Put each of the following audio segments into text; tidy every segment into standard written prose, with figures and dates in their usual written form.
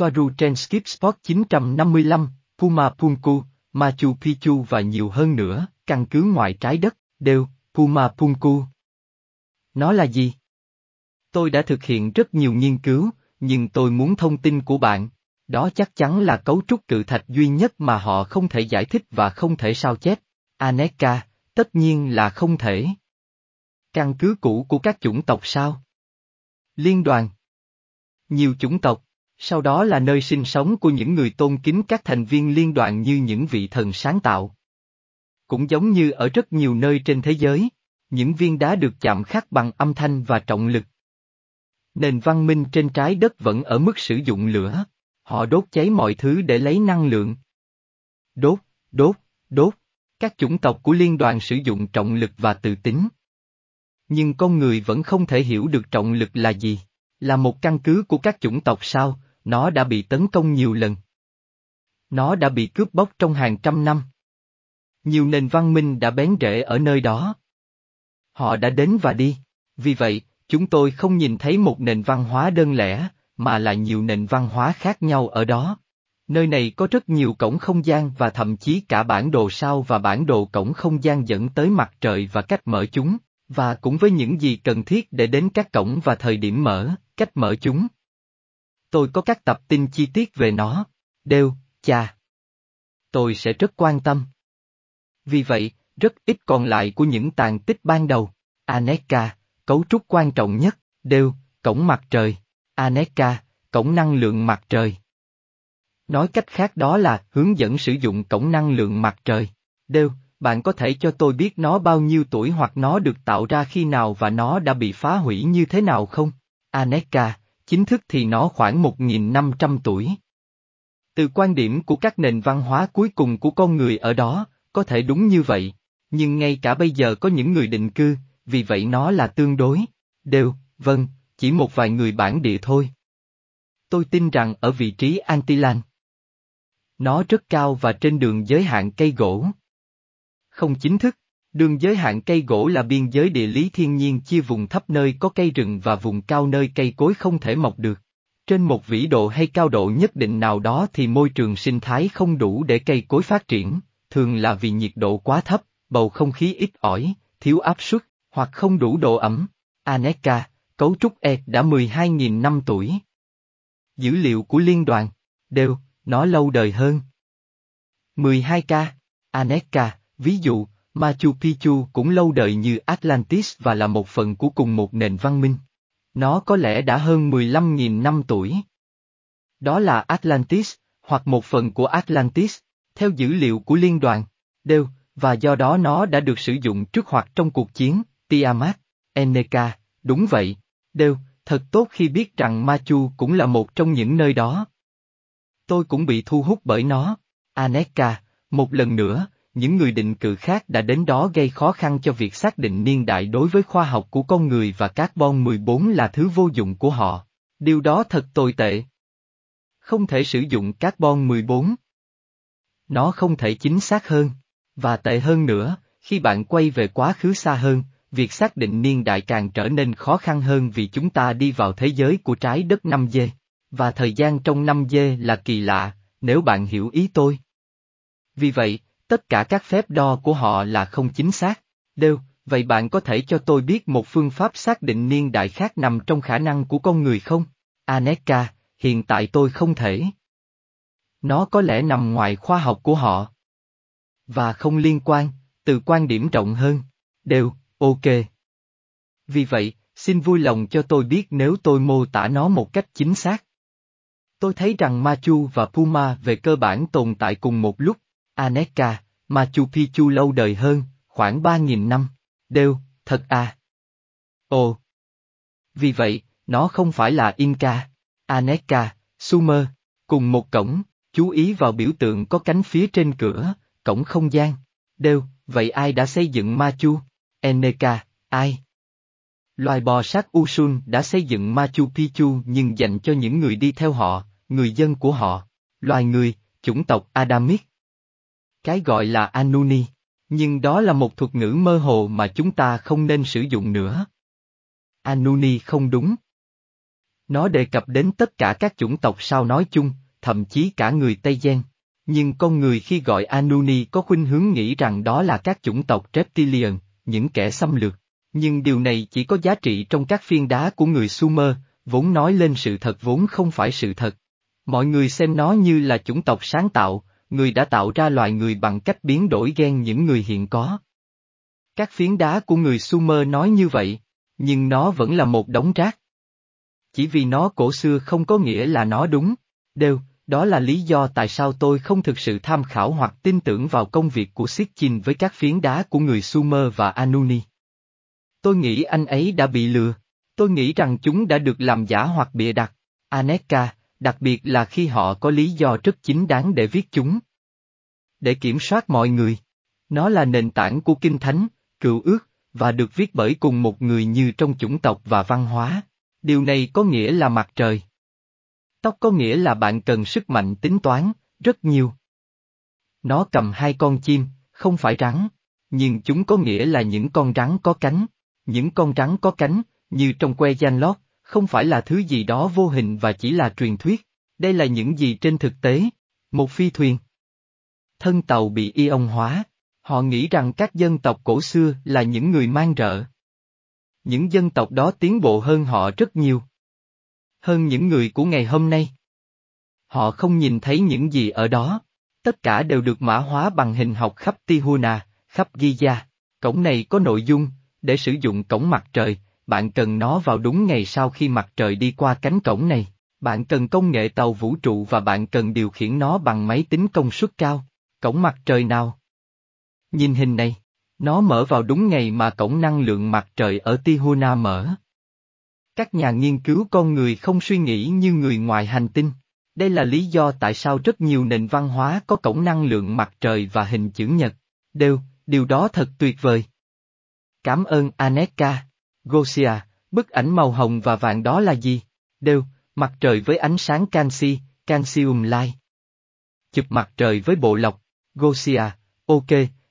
Swaruu trên Skip Spot 955, Puma Punku, Machu Picchu và nhiều hơn nữa, căn cứ ngoài trái đất, đều, Puma Punku. Nó là gì? Tôi đã thực hiện rất nhiều nghiên cứu, nhưng tôi muốn thông tin của bạn. Đó chắc chắn là cấu trúc cự thạch duy nhất mà họ không thể giải thích và không thể sao chép. Aneeka, tất nhiên là không thể. Căn cứ cũ của các chủng tộc sao? Liên đoàn. Nhiều chủng tộc, sau đó là nơi sinh sống của những người tôn kính các thành viên liên đoàn như những vị thần sáng tạo. Cũng giống như ở rất nhiều nơi trên thế giới, những viên đá được chạm khắc bằng âm thanh và trọng lực. Nền văn minh trên trái đất vẫn ở mức sử dụng lửa. Họ đốt cháy mọi thứ để lấy năng lượng. Đốt. Các chủng tộc của liên đoàn sử dụng trọng lực và từ tính. Nhưng con người vẫn không thể hiểu được trọng lực là gì. Là một căn cứ của các chủng tộc sao, nó đã bị tấn công nhiều lần. Nó đã bị cướp bóc trong hàng trăm năm. Nhiều nền văn minh đã bén rễ ở nơi đó. Họ đã đến và đi. Vì vậy, chúng tôi không nhìn thấy một nền văn hóa đơn lẻ, mà là nhiều nền văn hóa khác nhau ở đó. Nơi này có rất nhiều cổng không gian và thậm chí cả bản đồ sao và bản đồ cổng không gian dẫn tới mặt trời và cách mở chúng, và cũng với những gì cần thiết để đến các cổng và thời điểm mở, cách mở chúng. Tôi có các tập tin chi tiết về nó, đều, chà. Tôi sẽ rất quan tâm. Vì vậy, rất ít còn lại của những tàn tích ban đầu. Aneeka, cấu trúc quan trọng nhất, đều, cổng mặt trời. Aneeka, cổng năng lượng mặt trời. Nói cách khác đó là hướng dẫn sử dụng cổng năng lượng mặt trời. Đều, bạn có thể cho tôi biết nó bao nhiêu tuổi hoặc nó được tạo ra khi nào và nó đã bị phá hủy như thế nào không? Aneeka, chính thức thì nó khoảng 1.500 tuổi. Từ quan điểm của các nền văn hóa cuối cùng của con người ở đó, có thể đúng như vậy, nhưng ngay cả bây giờ có những người định cư, vì vậy nó là tương đối. Đều, vâng. Chỉ một vài người bản địa thôi. Tôi tin rằng ở vị trí Antilan. Nó rất cao và trên đường giới hạn cây gỗ. Không chính thức, đường giới hạn cây gỗ là biên giới địa lý thiên nhiên chia vùng thấp nơi có cây rừng và vùng cao nơi cây cối không thể mọc được. Trên một vĩ độ hay cao độ nhất định nào đó thì môi trường sinh thái không đủ để cây cối phát triển, thường là vì nhiệt độ quá thấp, bầu không khí ít ỏi, thiếu áp suất, hoặc không đủ độ ẩm. Aneeka, cấu trúc E đã 12.000 năm tuổi. Dữ liệu của liên đoàn, đều, nó lâu đời hơn. 12K, Aneeka, ví dụ, Machu Picchu cũng lâu đời như Atlantis và là một phần của cùng một nền văn minh. Nó có lẽ đã hơn 15.000 năm tuổi. Đó là Atlantis, hoặc một phần của Atlantis, theo dữ liệu của liên đoàn, đều, và do đó nó đã được sử dụng trước hoặc trong cuộc chiến, Tiamat, Aneeka, đúng vậy. Đều, thật tốt khi biết rằng Machu cũng là một trong những nơi đó. Tôi cũng bị thu hút bởi nó. Aneeka, một lần nữa, những người định cư khác đã đến đó gây khó khăn cho việc xác định niên đại đối với khoa học của con người và carbon 14 là thứ vô dụng của họ. Điều đó thật tồi tệ. Không thể sử dụng carbon 14. Nó không thể chính xác hơn. Và tệ hơn nữa, khi bạn quay về quá khứ xa hơn, việc xác định niên đại càng trở nên khó khăn hơn vì chúng ta đi vào thế giới của trái đất 5D, và thời gian trong 5D là kỳ lạ, nếu bạn hiểu ý tôi. Vì vậy, tất cả các phép đo của họ là không chính xác. Đều, vậy bạn có thể cho tôi biết một phương pháp xác định niên đại khác nằm trong khả năng của con người không? Aneeka, hiện tại tôi không thể. Nó có lẽ nằm ngoài khoa học của họ. Và không liên quan, từ quan điểm rộng hơn. Đều. Ok. Vì vậy, xin vui lòng cho tôi biết nếu tôi mô tả nó một cách chính xác. Tôi thấy rằng Machu và Puma về cơ bản tồn tại cùng một lúc. Aneeka, Machu Picchu lâu đời hơn, khoảng 3.000 năm. Đều, thật à. Ồ. Vì vậy, nó không phải là Inca. Aneeka, Sumer, cùng một cổng, chú ý vào biểu tượng có cánh phía trên cửa, cổng không gian. Đều, vậy ai đã xây dựng Machu? Aneeka, ai? Loài bò sát Usun đã xây dựng Machu Picchu nhưng dành cho những người đi theo họ, người dân của họ, loài người, chủng tộc Adamic. Cái gọi là Anunnaki, nhưng đó là một thuật ngữ mơ hồ mà chúng ta không nên sử dụng nữa. Anunnaki không đúng. Nó đề cập đến tất cả các chủng tộc sao nói chung, thậm chí cả người Tây Gen. Nhưng con người khi gọi Anunnaki có khuynh hướng nghĩ rằng đó là các chủng tộc Reptilian, những kẻ xâm lược. Nhưng điều này chỉ có giá trị trong các phiên đá của người Sumer, vốn nói lên sự thật vốn không phải sự thật. Mọi người xem nó như là chủng tộc sáng tạo, người đã tạo ra loài người bằng cách biến đổi gen những người hiện có. Các phiến đá của người Sumer nói như vậy, nhưng nó vẫn là một đống rác. Chỉ vì nó cổ xưa không có nghĩa là nó đúng. Đó là lý do tại sao tôi không thực sự tham khảo hoặc tin tưởng vào công việc của Sitchin với các phiến đá của người Sumer và Anunnaki. Tôi nghĩ anh ấy đã bị lừa. Tôi nghĩ rằng chúng đã được làm giả hoặc bịa đặt, Aneeka, đặc biệt là khi họ có lý do rất chính đáng để viết chúng. Để kiểm soát mọi người. Nó là nền tảng của Kinh Thánh, Cựu Ước, và được viết bởi cùng một người như trong chủng tộc và văn hóa. Điều này có nghĩa là mặt trời. Tóc có nghĩa là bạn cần sức mạnh tính toán, rất nhiều. Nó cầm hai con chim, không phải rắn, nhưng chúng có nghĩa là những con rắn có cánh. Những con rắn có cánh, như trong que Gian Lót, không phải là thứ gì đó vô hình và chỉ là truyền thuyết. Đây là những gì trên thực tế, một phi thuyền. Thân tàu bị ion hóa, họ nghĩ rằng các dân tộc cổ xưa là những người man rợ. Những dân tộc đó tiến bộ hơn họ rất nhiều. Hơn những người của ngày hôm nay. Họ không nhìn thấy những gì ở đó. Tất cả đều được mã hóa bằng hình học khắp Tihuna, khắp Giza. Cổng này có nội dung, để sử dụng cổng mặt trời, bạn cần nó vào đúng ngày sau khi mặt trời đi qua cánh cổng này. Bạn cần công nghệ tàu vũ trụ và bạn cần điều khiển nó bằng máy tính công suất cao. Cổng mặt trời nào? Nhìn hình này. Nó mở vào đúng ngày mà cổng năng lượng mặt trời ở Tihuna mở. Các nhà nghiên cứu con người không suy nghĩ như người ngoài hành tinh. Đây là lý do tại sao rất nhiều nền văn hóa có cổng năng lượng mặt trời và hình chữ nhật. Điều đó thật tuyệt vời. Cảm ơn Aneeka. Gosia, bức ảnh màu hồng và vàng đó là gì? Mặt trời với ánh sáng canxi, calcium light. Chụp mặt trời với bộ lọc. Gosia, ok,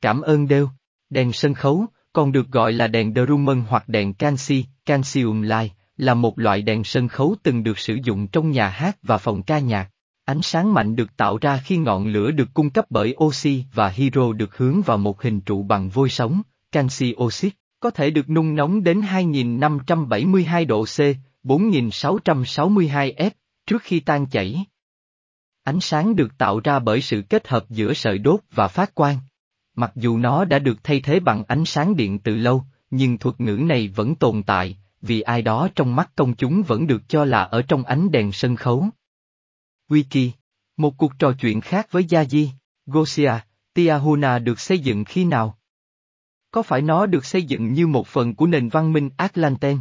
cảm ơn Đều. Đèn sân khấu, còn được gọi là đèn Drummond hoặc đèn canxi, calcium light, là một loại đèn sân khấu từng được sử dụng trong nhà hát và phòng ca nhạc. Ánh sáng mạnh được tạo ra khi ngọn lửa được cung cấp bởi oxy và hydro được hướng vào một hình trụ bằng vôi sống, canxi oxit, có thể được nung nóng đến 2572 độ C, 4662 F, trước khi tan chảy. Ánh sáng được tạo ra bởi sự kết hợp giữa sợi đốt và phát quang. Mặc dù nó đã được thay thế bằng ánh sáng điện từ lâu, nhưng thuật ngữ này vẫn tồn tại, vì ai đó trong mắt công chúng vẫn được cho là ở trong ánh đèn sân khấu. Wiki, một cuộc trò chuyện khác với Yaji. Gosia, Tiahuna được xây dựng khi nào? Có phải nó được xây dựng như một phần của nền văn minh Atlanten?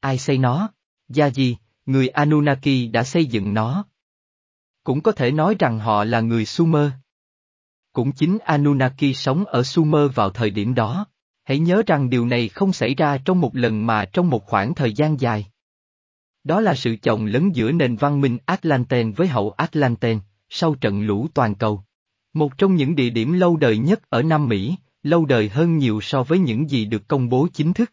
Ai xây nó? Yaji, người Anunnaki đã xây dựng nó. Cũng có thể nói rằng họ là người Sumer. Cũng chính Anunnaki sống ở Sumer vào thời điểm đó. Hãy nhớ rằng điều này không xảy ra trong một lần mà trong một khoảng thời gian dài. Đó là sự chồng lấn giữa nền văn minh Atlanten với hậu Atlanten, sau trận lũ toàn cầu. Một trong những địa điểm lâu đời nhất ở Nam Mỹ, lâu đời hơn nhiều so với những gì được công bố chính thức.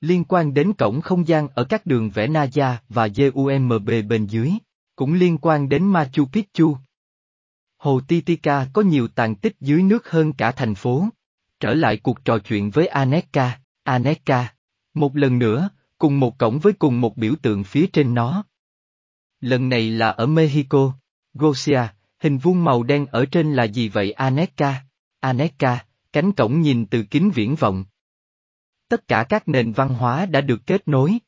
Liên quan đến cổng không gian ở các đường vẽ Naya và Zumb bên dưới, cũng liên quan đến Machu Picchu. Hồ Titicaca có nhiều tàn tích dưới nước hơn cả thành phố. Trở lại cuộc trò chuyện với Aneeka. Aneeka, một lần nữa, cùng một cổng với cùng một biểu tượng phía trên nó. Lần này là ở Mexico. Gosia, hình vuông màu đen ở trên là gì vậy Aneeka? Aneeka, cánh cổng nhìn từ kính viễn vọng. Tất cả các nền văn hóa đã được kết nối.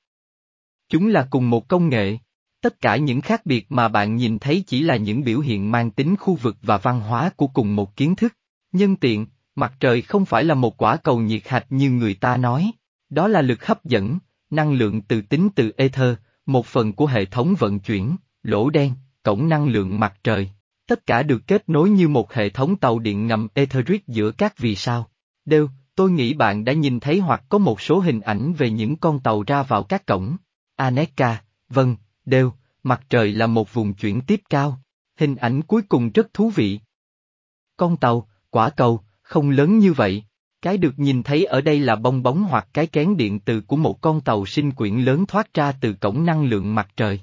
Chúng là cùng một công nghệ. Tất cả những khác biệt mà bạn nhìn thấy chỉ là những biểu hiện mang tính khu vực và văn hóa của cùng một kiến thức. Nhân tiện, mặt trời không phải là một quả cầu nhiệt hạch như người ta nói. Đó là lực hấp dẫn, năng lượng từ tính từ ether, một phần của hệ thống vận chuyển, lỗ đen, cổng năng lượng mặt trời. Tất cả được kết nối như một hệ thống tàu điện ngầm etheric giữa các vì sao. Tôi nghĩ bạn đã nhìn thấy hoặc có một số hình ảnh về những con tàu ra vào các cổng. Aneeka, vâng. Mặt trời là một vùng chuyển tiếp cao. Hình ảnh cuối cùng rất thú vị. Con tàu, quả cầu, không lớn như vậy. Cái được nhìn thấy ở đây là bong bóng hoặc cái kén điện từ của một con tàu sinh quyển lớn thoát ra từ cổng năng lượng mặt trời.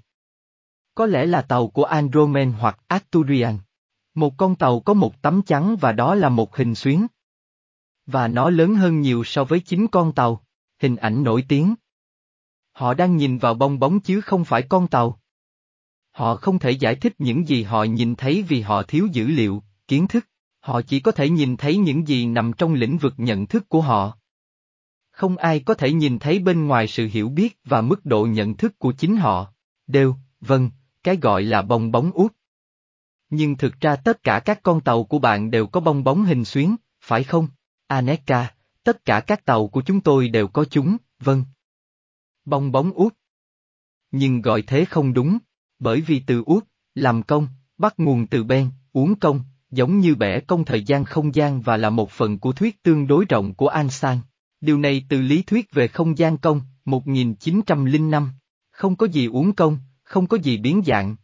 Có lẽ là tàu của Andromen hoặc Arturian. Một con tàu có một tấm chắn và đó là một hình xuyến. Và nó lớn hơn nhiều so với 9 con tàu, hình ảnh nổi tiếng. Họ đang nhìn vào bong bóng chứ không phải con tàu. Họ không thể giải thích những gì họ nhìn thấy vì họ thiếu dữ liệu, kiến thức. Họ chỉ có thể nhìn thấy những gì nằm trong lĩnh vực nhận thức của họ. Không ai có thể nhìn thấy bên ngoài sự hiểu biết và mức độ nhận thức của chính họ. Đều, vâng, cái gọi là bong bóng út. Nhưng thực ra tất cả các con tàu của bạn đều có bong bóng hình xuyến, phải không? Aneeka, tất cả các tàu của chúng tôi đều có chúng, vâng. Bong bóng út. Nhưng gọi thế không đúng, bởi vì từ út, làm công, bắt nguồn từ ben, uống công, giống như bẻ cong thời gian không gian và là một phần của thuyết tương đối rộng của Einstein. Điều này từ lý thuyết về không gian cong, 1905. Không có gì uốn cong, không có gì biến dạng.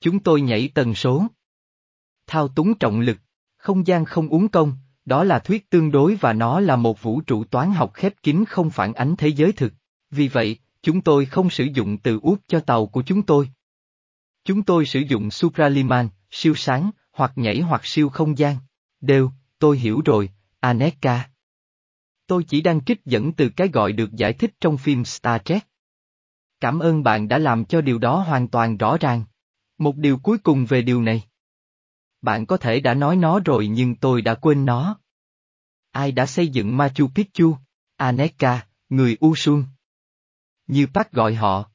Chúng tôi nhảy tần số. Thao túng trọng lực, không gian không uốn cong, đó là thuyết tương đối và nó là một vũ trụ toán học khép kín không phản ánh thế giới thực. Vì vậy, chúng tôi không sử dụng từ út cho tàu của chúng tôi. Chúng tôi sử dụng Supraliman, siêu sáng, hoặc nhảy hoặc siêu không gian. Đều, tôi hiểu rồi, Aneeka. Tôi chỉ đang trích dẫn từ cái gọi được giải thích trong phim Star Trek. Cảm ơn bạn đã làm cho điều đó hoàn toàn rõ ràng. Một điều cuối cùng về điều này. Bạn có thể đã nói nó rồi nhưng tôi đã quên nó. Ai đã xây dựng Machu Picchu? Aneeka, người Usun. Như Park gọi họ.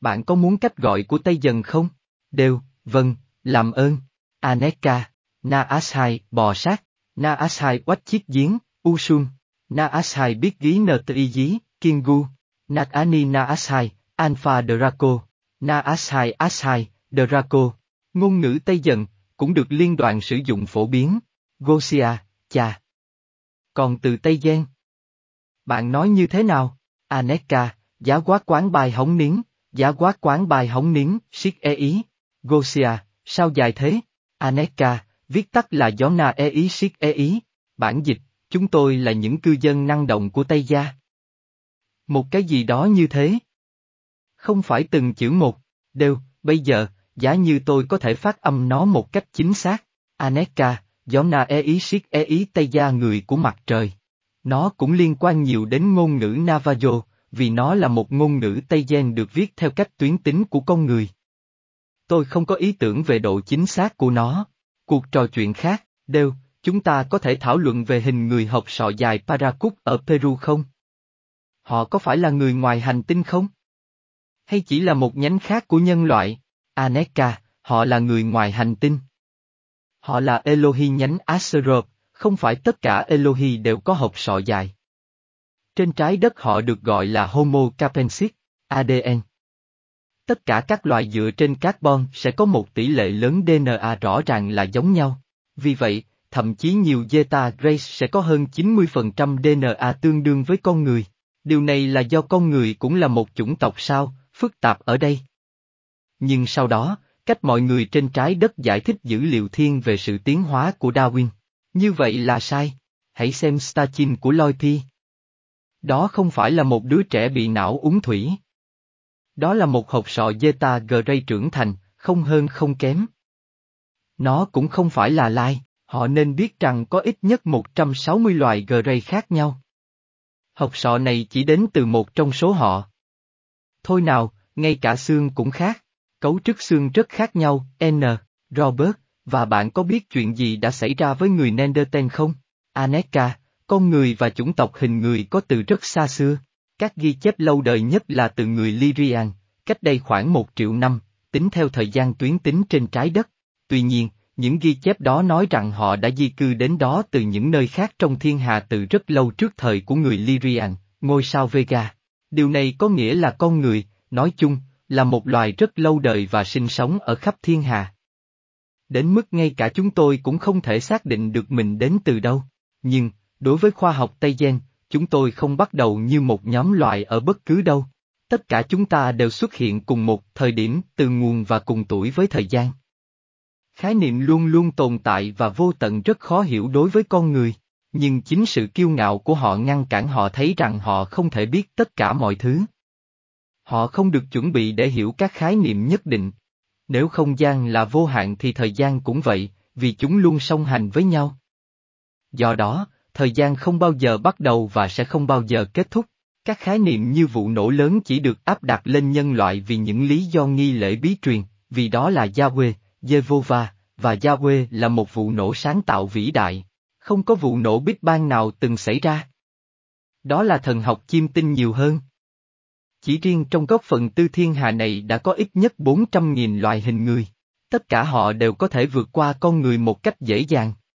Bạn có muốn cách gọi của Tây Dần không? Đều, vâng, làm ơn. Aneeka, Naasai, bò sát, Naasai quách chiếc giếng, Usun, Naasai biết ghi nti dí, Kingu, Nakani Naasai, Alpha Draco, Naasai Asai, Draco. Ngôn ngữ Tây Dần, cũng được liên đoàn sử dụng phổ biến, Gosia, cha. Còn từ Tây Gen? Bạn nói như thế nào? Aneeka, giá quát quán bài hóng nín, giá quát quán bài hóng nín, siết e ý, Gosia, sao dài thế? Aneeka, viết tắt là Jona e ý siết e ý, bản dịch, chúng tôi là những cư dân năng động của Tây Gia. Một cái gì đó như thế. Không phải từng chữ một, đều, bây giờ, giả như tôi có thể phát âm nó một cách chính xác. Aneeka, Jona e ý siết e ý Tây Gia người của mặt trời. Nó cũng liên quan nhiều đến ngôn ngữ Navajo, vì nó là một ngôn ngữ Tây Gen được viết theo cách tuyến tính của con người. Tôi không có ý tưởng về độ chính xác của nó. Cuộc trò chuyện khác, đều, chúng ta có thể thảo luận về hình người hộp sọ dài Paracut ở Peru không? Họ có phải là người ngoài hành tinh không? Hay chỉ là một nhánh khác của nhân loại? Aneeka, họ là người ngoài hành tinh. Họ là Elohi nhánh Asurab, không phải tất cả Elohi đều có hộp sọ dài. Trên trái đất họ được gọi là Homo Capensis, ADN. Tất cả các loài dựa trên carbon sẽ có một tỷ lệ lớn DNA rõ ràng là giống nhau. Vì vậy, thậm chí nhiều Zeta race sẽ có hơn 90% DNA tương đương với con người. Điều này là do con người cũng là một chủng tộc sao, phức tạp ở đây. Nhưng sau đó, cách mọi người trên trái đất giải thích dữ liệu thiên về sự tiến hóa của Darwin. Như vậy là sai. Hãy xem Stachin của Loi Phi. Đó không phải là một đứa trẻ bị não úng thủy. Đó là một hộp sọ Zeta Grey trưởng thành, không hơn không kém. Nó cũng không phải là lai, họ nên biết rằng có ít nhất 160 loài Grey khác nhau. Hộp sọ này chỉ đến từ một trong số họ. Thôi nào, ngay cả xương cũng khác, cấu trúc xương rất khác nhau, N. Robert, và bạn có biết chuyện gì đã xảy ra với người Neanderthal không? Aneeka, con người và chủng tộc hình người có từ rất xa xưa. Các ghi chép lâu đời nhất là từ người Lyrian, cách đây khoảng 1 triệu năm, tính theo thời gian tuyến tính trên trái đất. Tuy nhiên, những ghi chép đó nói rằng họ đã di cư đến đó từ những nơi khác trong thiên hà từ rất lâu trước thời của người Lyrian, ngôi sao Vega. Điều này có nghĩa là con người, nói chung, là một loài rất lâu đời và sinh sống ở khắp thiên hà. Đến mức ngay cả chúng tôi cũng không thể xác định được mình đến từ đâu. Nhưng, đối với khoa học Tây Gen, chúng tôi không bắt đầu như một nhóm loài ở bất cứ đâu. Tất cả chúng ta đều xuất hiện cùng một thời điểm, từ nguồn và cùng tuổi với thời gian. Khái niệm luôn luôn tồn tại và vô tận rất khó hiểu đối với con người. nhưng chính sự kiêu ngạo của họ ngăn cản họ thấy rằng họ không thể biết tất cả mọi thứ. Họ không được chuẩn bị để hiểu các khái niệm nhất định. Nếu không gian là vô hạn thì thời gian cũng vậy, vì chúng luôn song hành với nhau. Do đó, thời gian không bao giờ bắt đầu và sẽ không bao giờ kết thúc. Các khái niệm như vụ nổ lớn chỉ được áp đặt lên nhân loại vì những lý do nghi lễ bí truyền, vì đó là Yahweh, Jehova, và Yahweh là một vụ nổ sáng tạo vĩ đại. Không có vụ nổ Big Bang nào từng xảy ra. Đó là thần học chiêm tinh nhiều hơn. Chỉ riêng trong góc phần tư thiên hà này đã có ít nhất 400.000 loài hình người. Tất cả họ đều có thể vượt qua con người một cách dễ dàng.